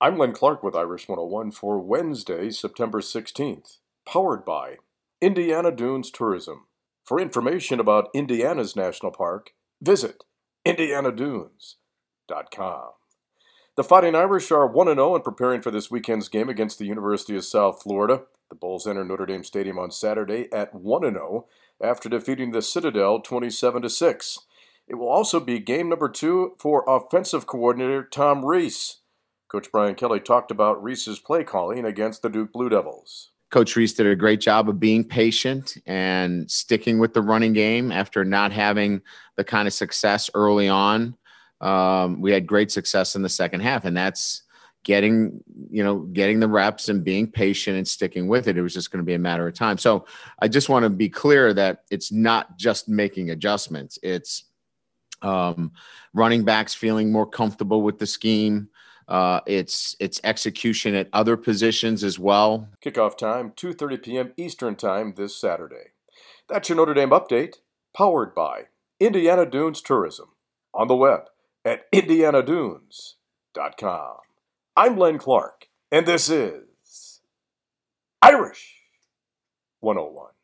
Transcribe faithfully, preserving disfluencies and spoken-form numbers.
I'm Len Clark with Irish one oh one for Wednesday, September sixteenth, powered by Indiana Dunes Tourism. For information about Indiana's National Park, visit indiana dunes dot com. The Fighting Irish are one and oh and preparing for this weekend's game against the University of South Florida. The Bulls enter Notre Dame Stadium on Saturday at one and oh after defeating the Citadel twenty-seven to six. It will also be game number two for offensive coordinator Tom Reese. Coach Brian Kelly talked about Reese's play calling against the Duke Blue Devils. Coach Reese did a great job of being patient and sticking with the running game after not having the kind of success early on. Um, we had great success in the second half, and that's getting, you know, getting the reps and being patient and sticking with it. It was just going to be a matter of time. So I just want to be clear that it's not just making adjustments. It's um, running backs feeling more comfortable with the scheme. Uh, it's it's execution at other positions as well. Kickoff time, two thirty p.m. Eastern Time this Saturday. That's your Notre Dame update, powered by Indiana Dunes Tourism, on the web at indiana dunes dot com. I'm Len Clark, and this is Irish one oh one.